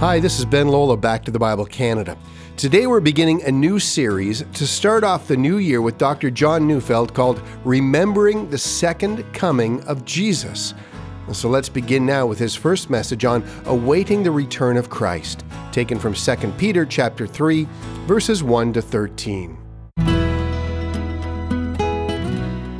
Hi, this is Ben Lola, Back to the Bible Canada. Today we're beginning a new series to start off the new year with Dr. John Neufeld called Remembering the Second Coming of Jesus. So let's begin now with his first message on Awaiting the Return of Christ, taken from 2 Peter chapter 3, verses 1 to 13.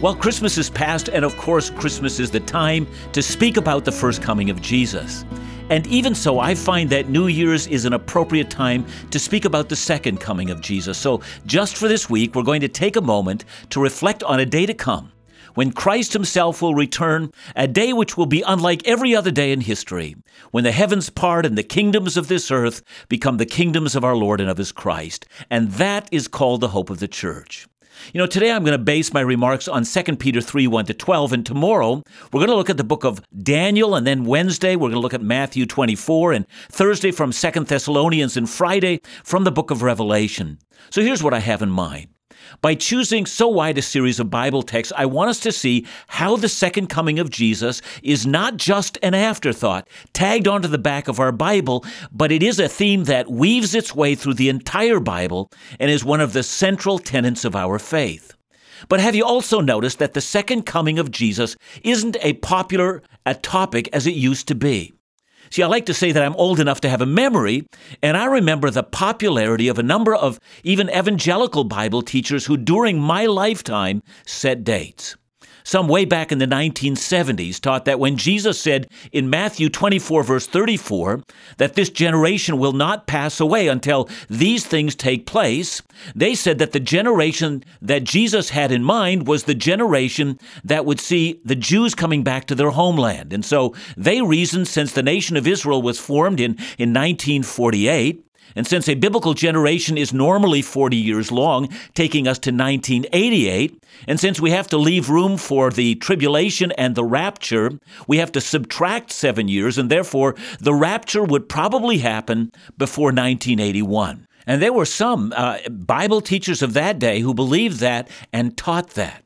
Well, Christmas is past, and of course Christmas is the time to speak about the first coming of Jesus. And even so, I find that New Year's is an appropriate time to speak about the second coming of Jesus. So just for this week, we're going to take a moment to reflect on a day to come when Christ himself will return, a day which will be unlike every other day in history, when the heavens part and the kingdoms of this earth become the kingdoms of our Lord and of his Christ. And that is called the hope of the church. You know, today I'm going to base my remarks on 2 Peter 3, 1-12, and tomorrow we're going to look at the book of Daniel, and then Wednesday we're going to look at Matthew 24, and Thursday from 2 Thessalonians, and Friday from the book of Revelation. So here's what I have in mind. By choosing so wide a series of Bible texts, I want us to see how the second coming of Jesus is not just an afterthought tagged onto the back of our Bible, but it is a theme that weaves its way through the entire Bible and is one of the central tenets of our faith. But have you also noticed that the second coming of Jesus isn't a popular topic as it used to be? See, I like to say that I'm old enough to have a memory, and I remember the popularity of a number of even evangelical Bible teachers who during my lifetime set dates. Some way back in the 1970s taught that when Jesus said in Matthew 24, verse 34, that this generation will not pass away until these things take place, they said that the generation that Jesus had in mind was the generation that would see the Jews coming back to their homeland. And so they reasoned, since the nation of Israel was formed in 1948, and since a biblical generation is normally 40 years long, taking us to 1988, and since we have to leave room for the tribulation and the rapture, we have to subtract 7 years, and therefore the rapture would probably happen before 1981. And there were some Bible teachers of that day who believed that and taught that.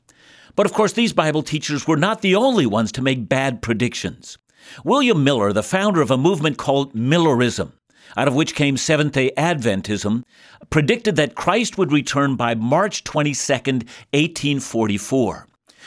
But of course, these Bible teachers were not the only ones to make bad predictions. William Miller, the founder of a movement called Millerism, out of which came Seventh-day Adventism, predicted that Christ would return by March 22, 1844.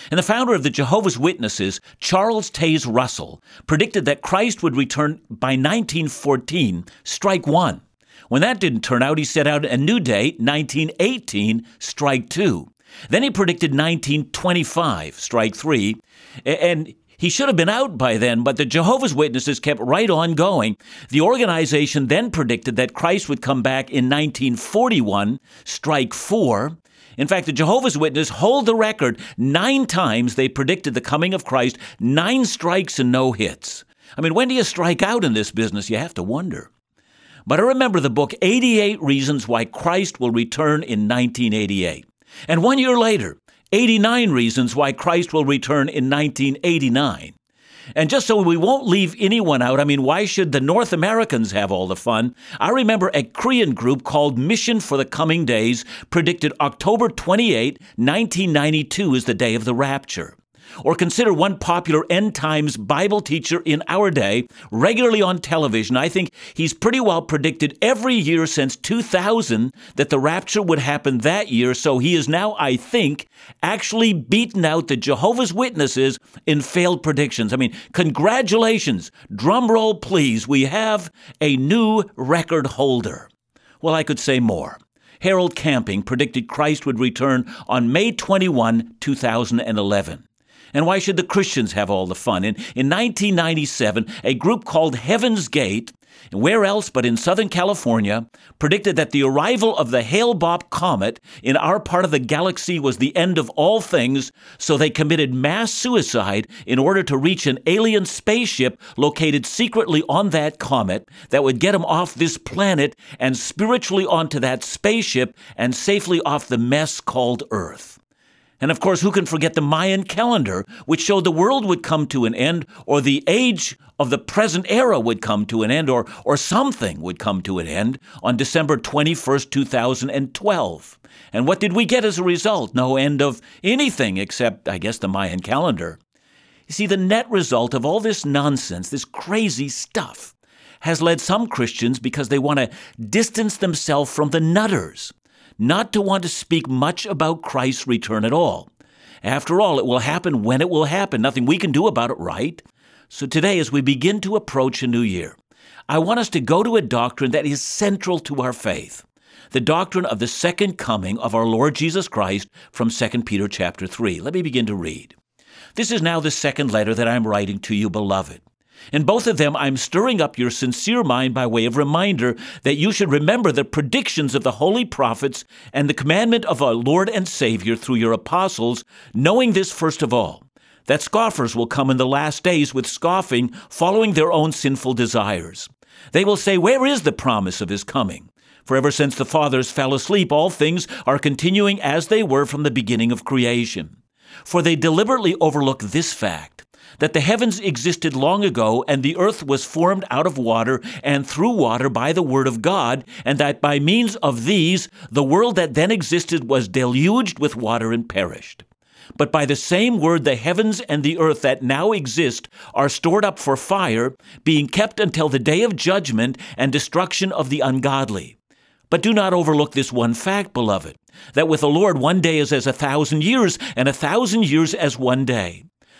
And the founder of the Jehovah's Witnesses, Charles Taze Russell, predicted that Christ would return by 1914, strike one. When that didn't turn out, he set out a new date, 1918, strike two. Then he predicted 1925, strike three, and he should have been out by then, but the Jehovah's Witnesses kept right on going. The organization then predicted that Christ would come back in 1941, strike four. In fact, the Jehovah's Witnesses hold the record. 9 times they predicted the coming of Christ, 9 strikes and no hits. I mean, when do you strike out in this business? You have to wonder. But I remember the book 88 Reasons Why Christ Will Return in 1988. And 1 year later, 89 Reasons Why Christ Will Return in 1989. And just so we won't leave anyone out, I mean, why should the North Americans have all the fun? I remember a Korean group called Mission for the Coming Days predicted October 28, 1992 is the day of the rapture. Or consider one popular end times Bible teacher in our day, regularly on television. I think he's pretty well predicted every year since 2000 that the rapture would happen that year. So he is now, I think, actually beaten out the Jehovah's Witnesses in failed predictions. I mean, congratulations. Drum roll, please. We have a new record holder. Well, I could say more. Harold Camping predicted Christ would return on May 21, 2011. And why should the Christians have all the fun? In 1997, a group called Heaven's Gate, where else but in Southern California, predicted that the arrival of the Hale-Bopp comet in our part of the galaxy was the end of all things, so they committed mass suicide in order to reach an alien spaceship located secretly on that comet that would get them off this planet and spiritually onto that spaceship and safely off the mess called Earth. And of course, who can forget the Mayan calendar, which showed the world would come to an end, or the age of the present era would come to an end, or something would come to an end on December 21st, 2012. And what did we get as a result? No end of anything except, I guess, the Mayan calendar. You see, the net result of all this nonsense, this crazy stuff, has led some Christians, because they want to distance themselves from the nutters, not to want to speak much about Christ's return at all. After all, it will happen when it will happen. Nothing we can do about it, right? So today, as we begin to approach a new year, I want us to go to a doctrine that is central to our faith, the doctrine of the second coming of our Lord Jesus Christ from 2 Peter chapter 3. Let me begin to read. This is now the second letter that I am writing to you, beloved. In both of them, I am stirring up your sincere mind by way of reminder that you should remember the predictions of the holy prophets and the commandment of our Lord and Savior through your apostles, knowing this first of all, that scoffers will come in the last days with scoffing, following their own sinful desires. They will say, "Where is the promise of his coming? For ever since the fathers fell asleep, all things are continuing as they were from the beginning of creation." For they deliberately overlook this fact, that the heavens existed long ago, and the earth was formed out of water and through water by the word of God, and that by means of these, the world that then existed was deluged with water and perished. But by the same word, the heavens and the earth that now exist are stored up for fire, being kept until the day of judgment and destruction of the ungodly. But do not overlook this one fact, beloved, that with the Lord 1 day is as 1,000 years, and 1,000 years as 1 day.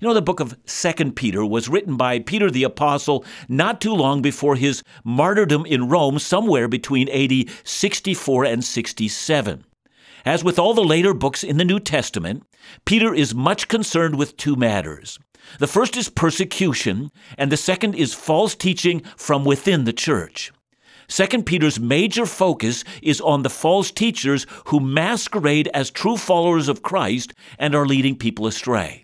You know, the book of 2 Peter was written by Peter the Apostle not too long before his martyrdom in Rome, somewhere between AD 64 and 67. As with all the later books in the New Testament, Peter is much concerned with two matters. The first is persecution, and the second is false teaching from within the church. 2 Peter's major focus is on the false teachers who masquerade as true followers of Christ and are leading people astray.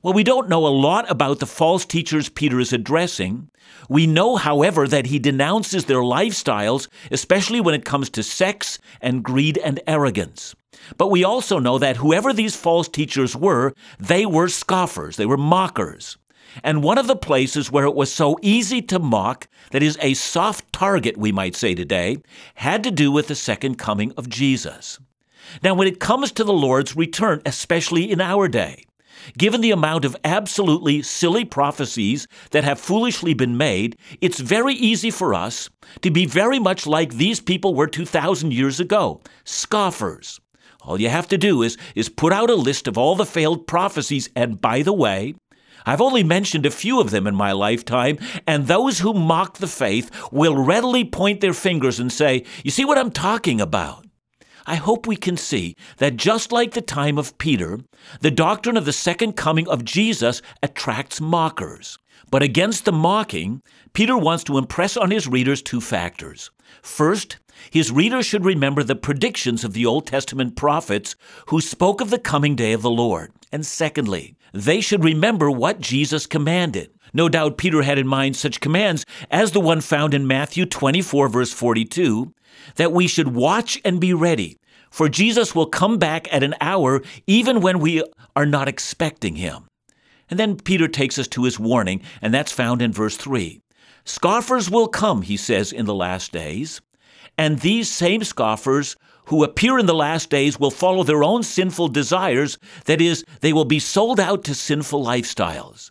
Well, we don't know a lot about the false teachers Peter is addressing. We know, however, that he denounces their lifestyles, especially when it comes to sex and greed and arrogance. But we also know that whoever these false teachers were, they were scoffers, they were mockers. And one of the places where it was so easy to mock, that is a soft target, we might say today, had to do with the second coming of Jesus. Now, when it comes to the Lord's return, especially in our day, given the amount of absolutely silly prophecies that have foolishly been made, it's very easy for us to be very much like these people were 2,000 years ago, scoffers. All you have to do is put out a list of all the failed prophecies, and by the way, I've only mentioned a few of them in my lifetime, and those who mock the faith will readily point their fingers and say, "You see what I'm talking about?" I hope we can see that just like the time of Peter, the doctrine of the second coming of Jesus attracts mockers. But against the mocking, Peter wants to impress on his readers two factors. First, his readers should remember the predictions of the Old Testament prophets who spoke of the coming day of the Lord. And secondly, they should remember what Jesus commanded. No doubt Peter had in mind such commands as the one found in Matthew 24, verse 42, that we should watch and be ready, for Jesus will come back at an hour even when we are not expecting him. And then Peter takes us to his warning, and that's found in verse 3. Scoffers will come, he says, in the last days, and these same scoffers who appear in the last days will follow their own sinful desires, that is, they will be sold out to sinful lifestyles.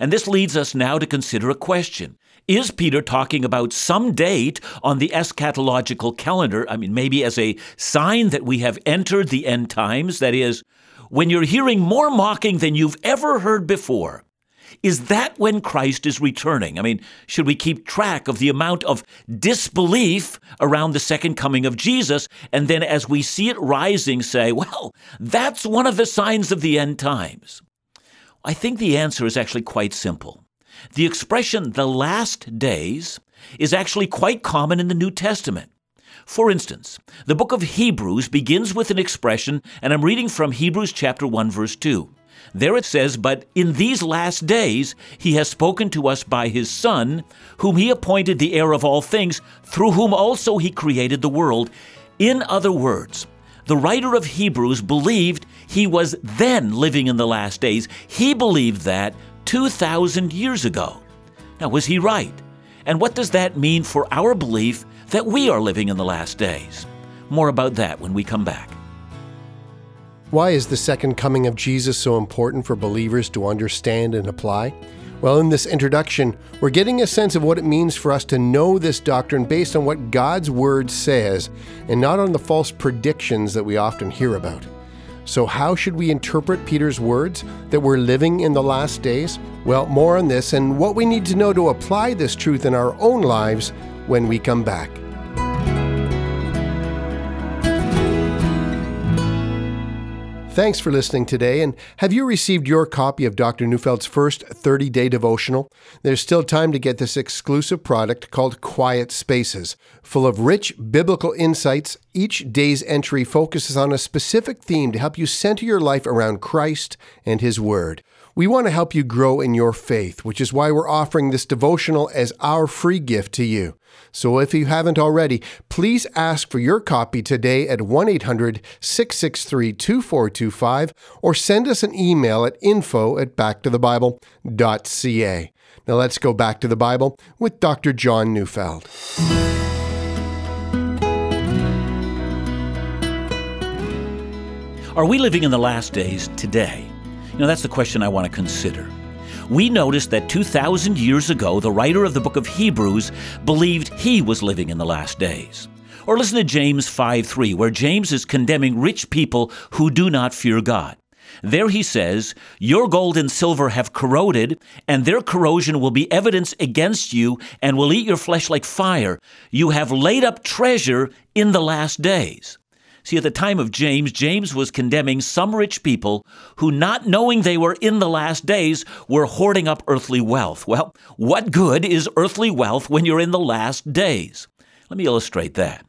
And this leads us now to consider a question. Is Peter talking about some date on the eschatological calendar? I mean, maybe as a sign that we have entered the end times, that is, when you're hearing more mocking than you've ever heard before, is that when Christ is returning? I mean, should we keep track of the amount of disbelief around the second coming of Jesus, and then as we see it rising, say, well, that's one of the signs of the end times? I think the answer is actually quite simple. The expression, the last days, is actually quite common in the New Testament. For instance, the book of Hebrews begins with an expression, and I'm reading from Hebrews chapter 1, verse 2. There it says, "But in these last days he has spoken to us by his Son, whom he appointed the heir of all things, through whom also he created the world." In other words, The writer of Hebrews believed he was then living in the last days. He believed that 2,000 years ago. Now, was he right? And what does that mean for our belief that we are living in the last days? More about that when we come back. Why is the second coming of Jesus so important for believers to understand and apply? Well, in this introduction, we're getting a sense of what it means for us to know this doctrine based on what God's Word says and not on the false predictions that we often hear about. So how should we interpret Peter's words that we're living in the last days? Well, more on this and what we need to know to apply this truth in our own lives when we come back. Thanks for listening today, and have you received your copy of Dr. Neufeld's first 30-day devotional? There's still time to get this exclusive product called Quiet Spaces, full of rich biblical insights. Each day's entry focuses on a specific theme to help you center your life around Christ and His Word. We want to help you grow in your faith, which is why we're offering this devotional as our free gift to you. So if you haven't already, please ask for your copy today at 1-800-663-2425 or send us an email at info@backtothebible.ca. Now let's go back to the Bible with Dr. John Neufeld. Are we living in the last days today? You know, that's the question I want to consider. We notice that 2,000 years ago, the writer of the book of Hebrews believed he was living in the last days. Or listen to James 5:3, where James is condemning rich people who do not fear God. There he says, "Your gold and silver have corroded, and their corrosion will be evidence against you and will eat your flesh like fire. You have laid up treasure in the last days." See, at the time of James was condemning some rich people who, not knowing they were in the last days, were hoarding up earthly wealth. Well, what good is earthly wealth when you're in the last days? Let me illustrate that.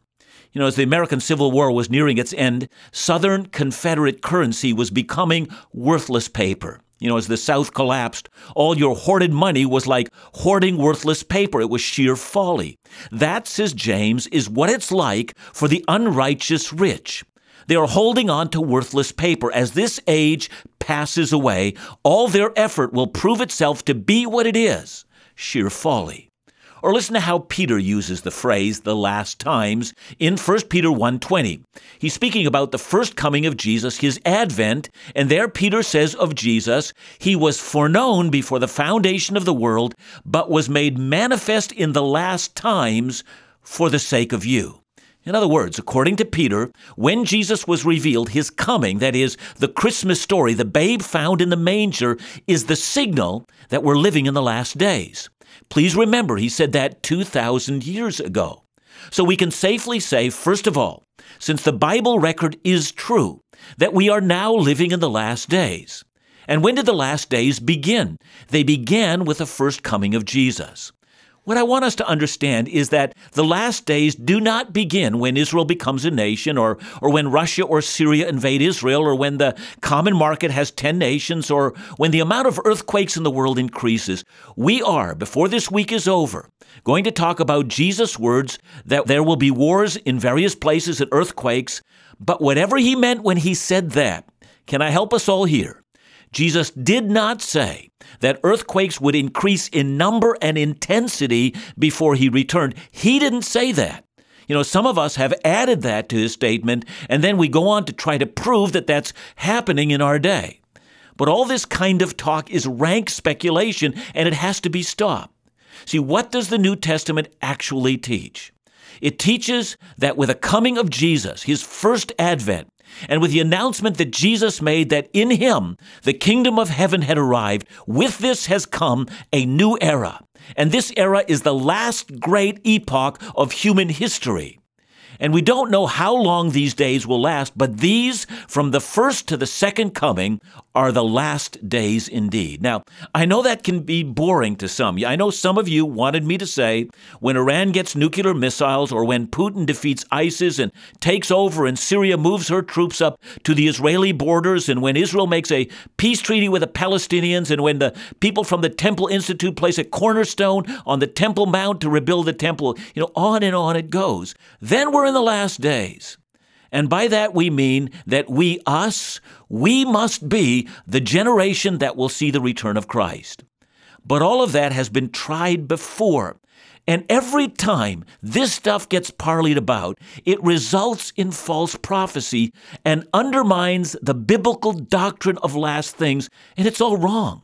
You know, as the American Civil War was nearing its end, Southern Confederate currency was becoming worthless paper. You know, as the South collapsed, all your hoarded money was like hoarding worthless paper. It was sheer folly. That, says James, is what it's like for the unrighteous rich. They are holding on to worthless paper. As this age passes away, all their effort will prove itself to be what it is, sheer folly. Or listen to how Peter uses the phrase, the last times, in 1 Peter 1:20. He's speaking about the first coming of Jesus, his advent, and there Peter says of Jesus, "He was foreknown before the foundation of the world, but was made manifest in the last times for the sake of you." In other words, according to Peter, when Jesus was revealed, his coming, that is, the Christmas story, the babe found in the manger, is the signal that we're living in the last days. Please remember, he said that 2,000 years ago. So we can safely say, first of all, since the Bible record is true, that we are now living in the last days. And when did the last days begin? They began with the first coming of Jesus. What I want us to understand is that the last days do not begin when Israel becomes a nation or when Russia or Syria invade Israel or when the common market has 10 nations or when the amount of earthquakes in the world increases. We are, before this week is over, going to talk about Jesus' words that there will be wars in various places and earthquakes, but whatever he meant when he said that, can I help us all here? Jesus did not say that earthquakes would increase in number and intensity before he returned. He didn't say that. You know, some of us have added that to his statement, and then we go on to try to prove that that's happening in our day. But all this kind of talk is rank speculation, and it has to be stopped. See, what does the New Testament actually teach? It teaches that with the coming of Jesus, his first advent, and with the announcement that Jesus made that in him the kingdom of heaven had arrived, with this has come a new era. And this era is the last great epoch of human history. And we don't know how long these days will last, but these, from the first to the second coming, are the last days indeed. Now, I know that can be boring to some. I know some of you wanted me to say, when Iran gets nuclear missiles or when Putin defeats ISIS and takes over and Syria moves her troops up to the Israeli borders and when Israel makes a peace treaty with the Palestinians and when the people from the Temple Institute place a cornerstone on the Temple Mount to rebuild the temple, you know, on and on it goes. Then we're in the last days. And by that we mean that we must be the generation that will see the return of Christ. But all of that has been tried before. And every time this stuff gets parleyed about, it results in false prophecy and undermines the biblical doctrine of last things, and it's all wrong.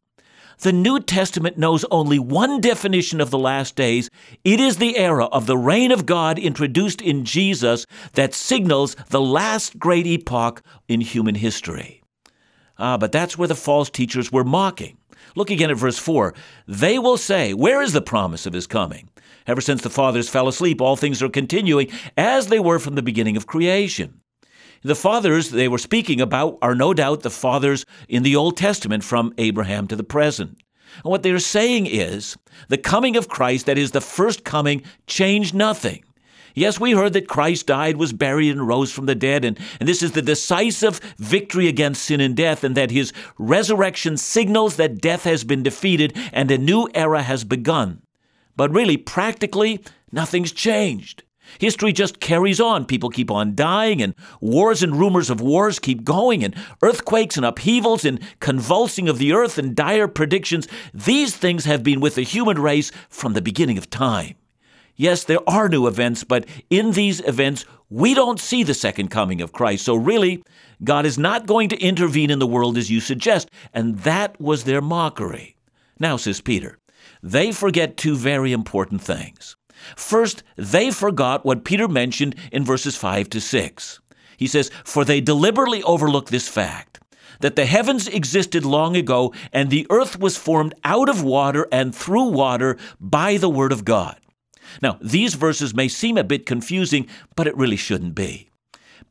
The New Testament knows only one definition of the last days. It is the era of the reign of God introduced in Jesus that signals the last great epoch in human history. But that's where the false teachers were mocking. Look again at verse 4. They will say, where is the promise of his coming? Ever since the fathers fell asleep, all things are continuing as they were from the beginning of creation. The fathers they were speaking about are no doubt the fathers in the Old Testament from Abraham to the present. And what they are saying is the coming of Christ, that is the first coming, changed nothing. Yes, we heard that Christ died, was buried, and rose from the dead, and this is the decisive victory against sin and death, and that his resurrection signals that death has been defeated and a new era has begun. But really, practically, nothing's changed. History just carries on. People keep on dying, and wars and rumors of wars keep going, and earthquakes and upheavals and convulsing of the earth and dire predictions. These things have been with the human race from the beginning of time. Yes, there are new events, but in these events, we don't see the second coming of Christ. So really, God is not going to intervene in the world as you suggest, and that was their mockery. Now, says Peter, they forget two very important things. First, they forgot what Peter mentioned in verses 5 to 6. He says, for they deliberately overlook this fact, that the heavens existed long ago, and the earth was formed out of water and through water by the word of God. Now, these verses may seem a bit confusing, but it really shouldn't be.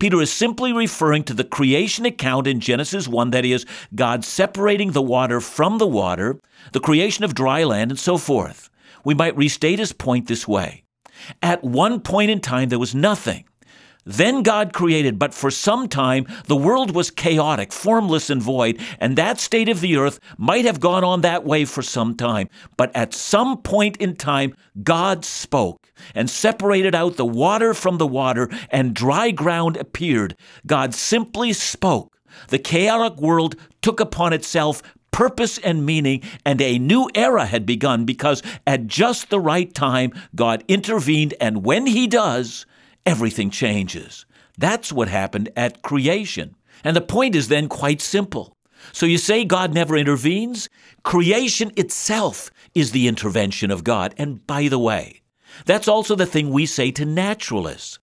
Peter is simply referring to the creation account in Genesis 1, that is, God separating the water from the water, the creation of dry land, and so forth. We might restate his point this way. At one point in time, there was nothing. Then God created, but for some time, the world was chaotic, formless, and void, and that state of the earth might have gone on that way for some time. But at some point in time, God spoke and separated out the water from the water, and dry ground appeared. God simply spoke. The chaotic world took upon itself purpose and meaning, and a new era had begun because at just the right time, God intervened, and when he does, everything changes. That's what happened at creation. And the point is then quite simple. So you say God never intervenes? Creation itself is the intervention of God. And by the way, that's also the thing we say to naturalists.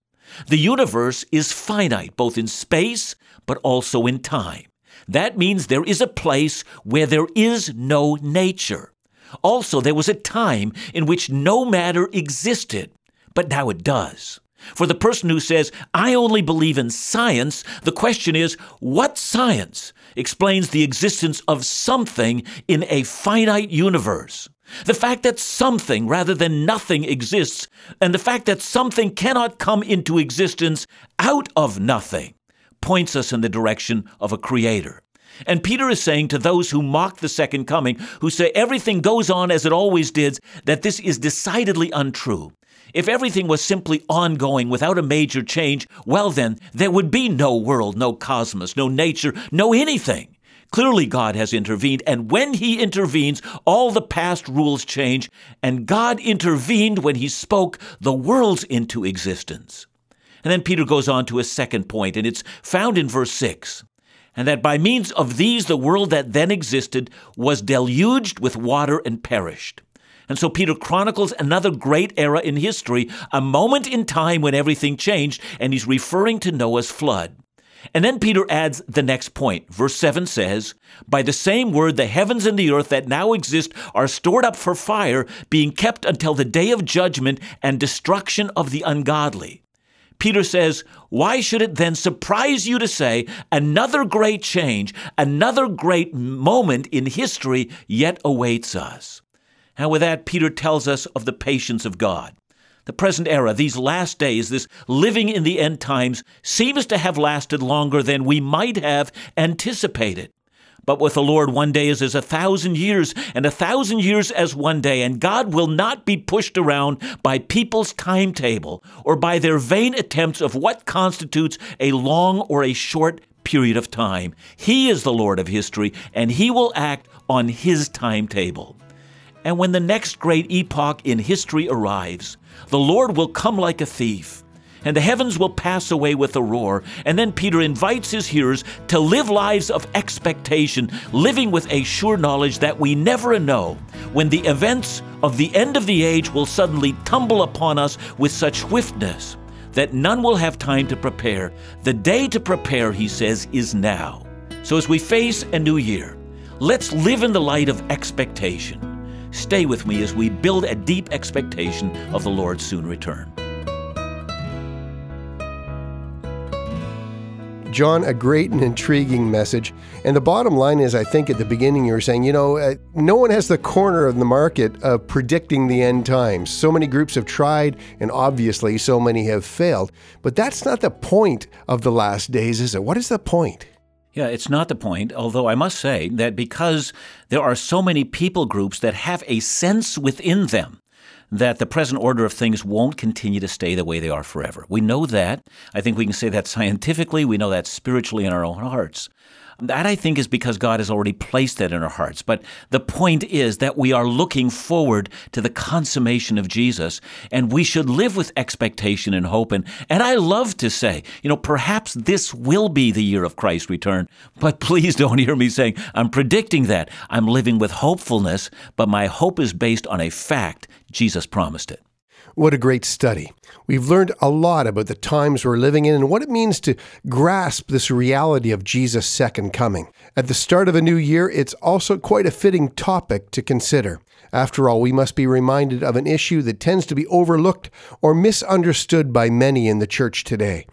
The universe is finite, both in space, but also in time. That means there is a place where there is no nature. Also, there was a time in which no matter existed, but now it does. For the person who says, I only believe in science, the question is, what science explains the existence of something in a finite universe? The fact that something rather than nothing exists, and the fact that something cannot come into existence out of nothing, points us in the direction of a creator. And Peter is saying to those who mock the second coming, who say everything goes on as it always did, that this is decidedly untrue. If everything was simply ongoing without a major change, well then, there would be no world, no cosmos, no nature, no anything. Clearly God has intervened, and when he intervenes, all the past rules change, and God intervened when he spoke the worlds into existence. And then Peter goes on to a second point, and it's found in verse 6. And that by means of these, the world that then existed was deluged with water and perished. And so Peter chronicles another great era in history, a moment in time when everything changed, and he's referring to Noah's flood. And then Peter adds the next point. Verse 7 says, by the same word, the heavens and the earth that now exist are stored up for fire, being kept until the day of judgment and destruction of the ungodly. Peter says, why should it then surprise you to say another great change, another great moment in history yet awaits us? And with that, Peter tells us of the patience of God. The present era, these last days, this living in the end times, seems to have lasted longer than we might have anticipated. But with the Lord, one day is as 1,000 years, and 1,000 years as one day. And God will not be pushed around by people's timetable or by their vain attempts of what constitutes a long or a short period of time. He is the Lord of history, and He will act on His timetable. And when the next great epoch in history arrives, the Lord will come like a thief, and the heavens will pass away with a roar. And then Peter invites his hearers to live lives of expectation, living with a sure knowledge that we never know when the events of the end of the age will suddenly tumble upon us with such swiftness that none will have time to prepare. The day to prepare, he says, is now. So as we face a new year, let's live in the light of expectation. Stay with me as we build a deep expectation of the Lord's soon return. John, a great and intriguing message. And the bottom line is, I think at the beginning you were saying, no one has the corner of the market of predicting the end times. So many groups have tried, and obviously so many have failed. But that's not the point of the last days, is it? What is the point? Yeah, it's not the point, although I must say that because there are so many people groups that have a sense within them that the present order of things won't continue to stay the way they are forever. We know that. I think we can say that scientifically. We know that spiritually in our own hearts. That, I think, is because God has already placed that in our hearts. But the point is that we are looking forward to the consummation of Jesus, and we should live with expectation and hope. And I love to say, perhaps this will be the year of Christ's return, but please don't hear me saying I'm predicting that. I'm living with hopefulness, but my hope is based on a fact. Jesus promised it. What a great study. We've learned a lot about the times we're living in and what it means to grasp this reality of Jesus' second coming. At the start of a new year, it's also quite a fitting topic to consider. After all, we must be reminded of an issue that tends to be overlooked or misunderstood by many in the church today.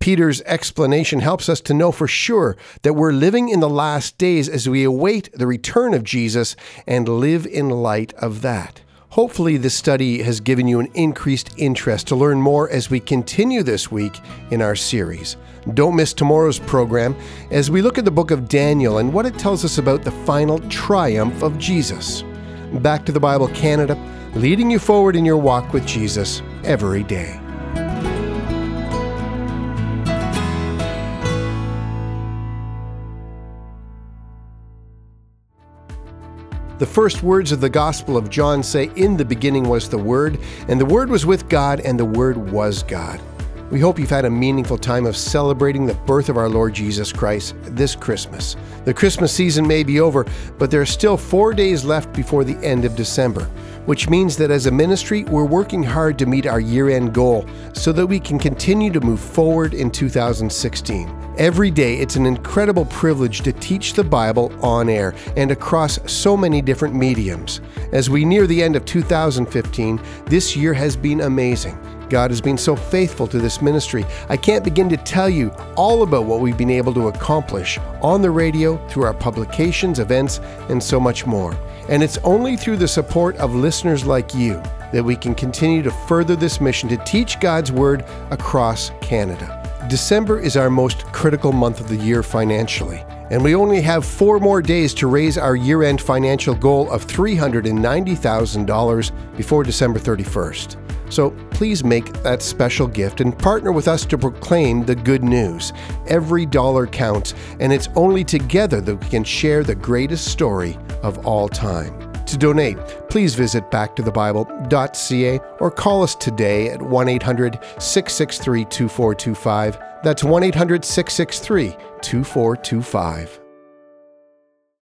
Peter's explanation helps us to know for sure that we're living in the last days as we await the return of Jesus and live in light of that. Hopefully, this study has given you an increased interest to learn more as we continue this week in our series. Don't miss tomorrow's program as we look at the book of Daniel and what it tells us about the final triumph of Jesus. Back to the Bible Canada, leading you forward in your walk with Jesus every day. The first words of the Gospel of John say, "In the beginning was the Word, and the Word was with God, and the Word was God." We hope you've had a meaningful time of celebrating the birth of our Lord Jesus Christ this Christmas. The Christmas season may be over, but there are still 4 days left before the end of December, which means that as a ministry, we're working hard to meet our year-end goal so that we can continue to move forward in 2016. Every day, it's an incredible privilege to teach the Bible on air and across so many different mediums. As we near the end of 2015, this year has been amazing. God has been so faithful to this ministry. I can't begin to tell you all about what we've been able to accomplish on the radio, through our publications, events, and so much more. And it's only through the support of listeners like you that we can continue to further this mission to teach God's Word across Canada. December is our most critical month of the year financially, and we only have 4 more days to raise our year-end financial goal of $390,000 before December 31st. So please make that special gift and partner with us to proclaim the good news. Every dollar counts, and it's only together that we can share the greatest story of all time. To donate, please visit backtothebible.ca or call us today at 1-800-663-2425. That's 1-800-663-2425.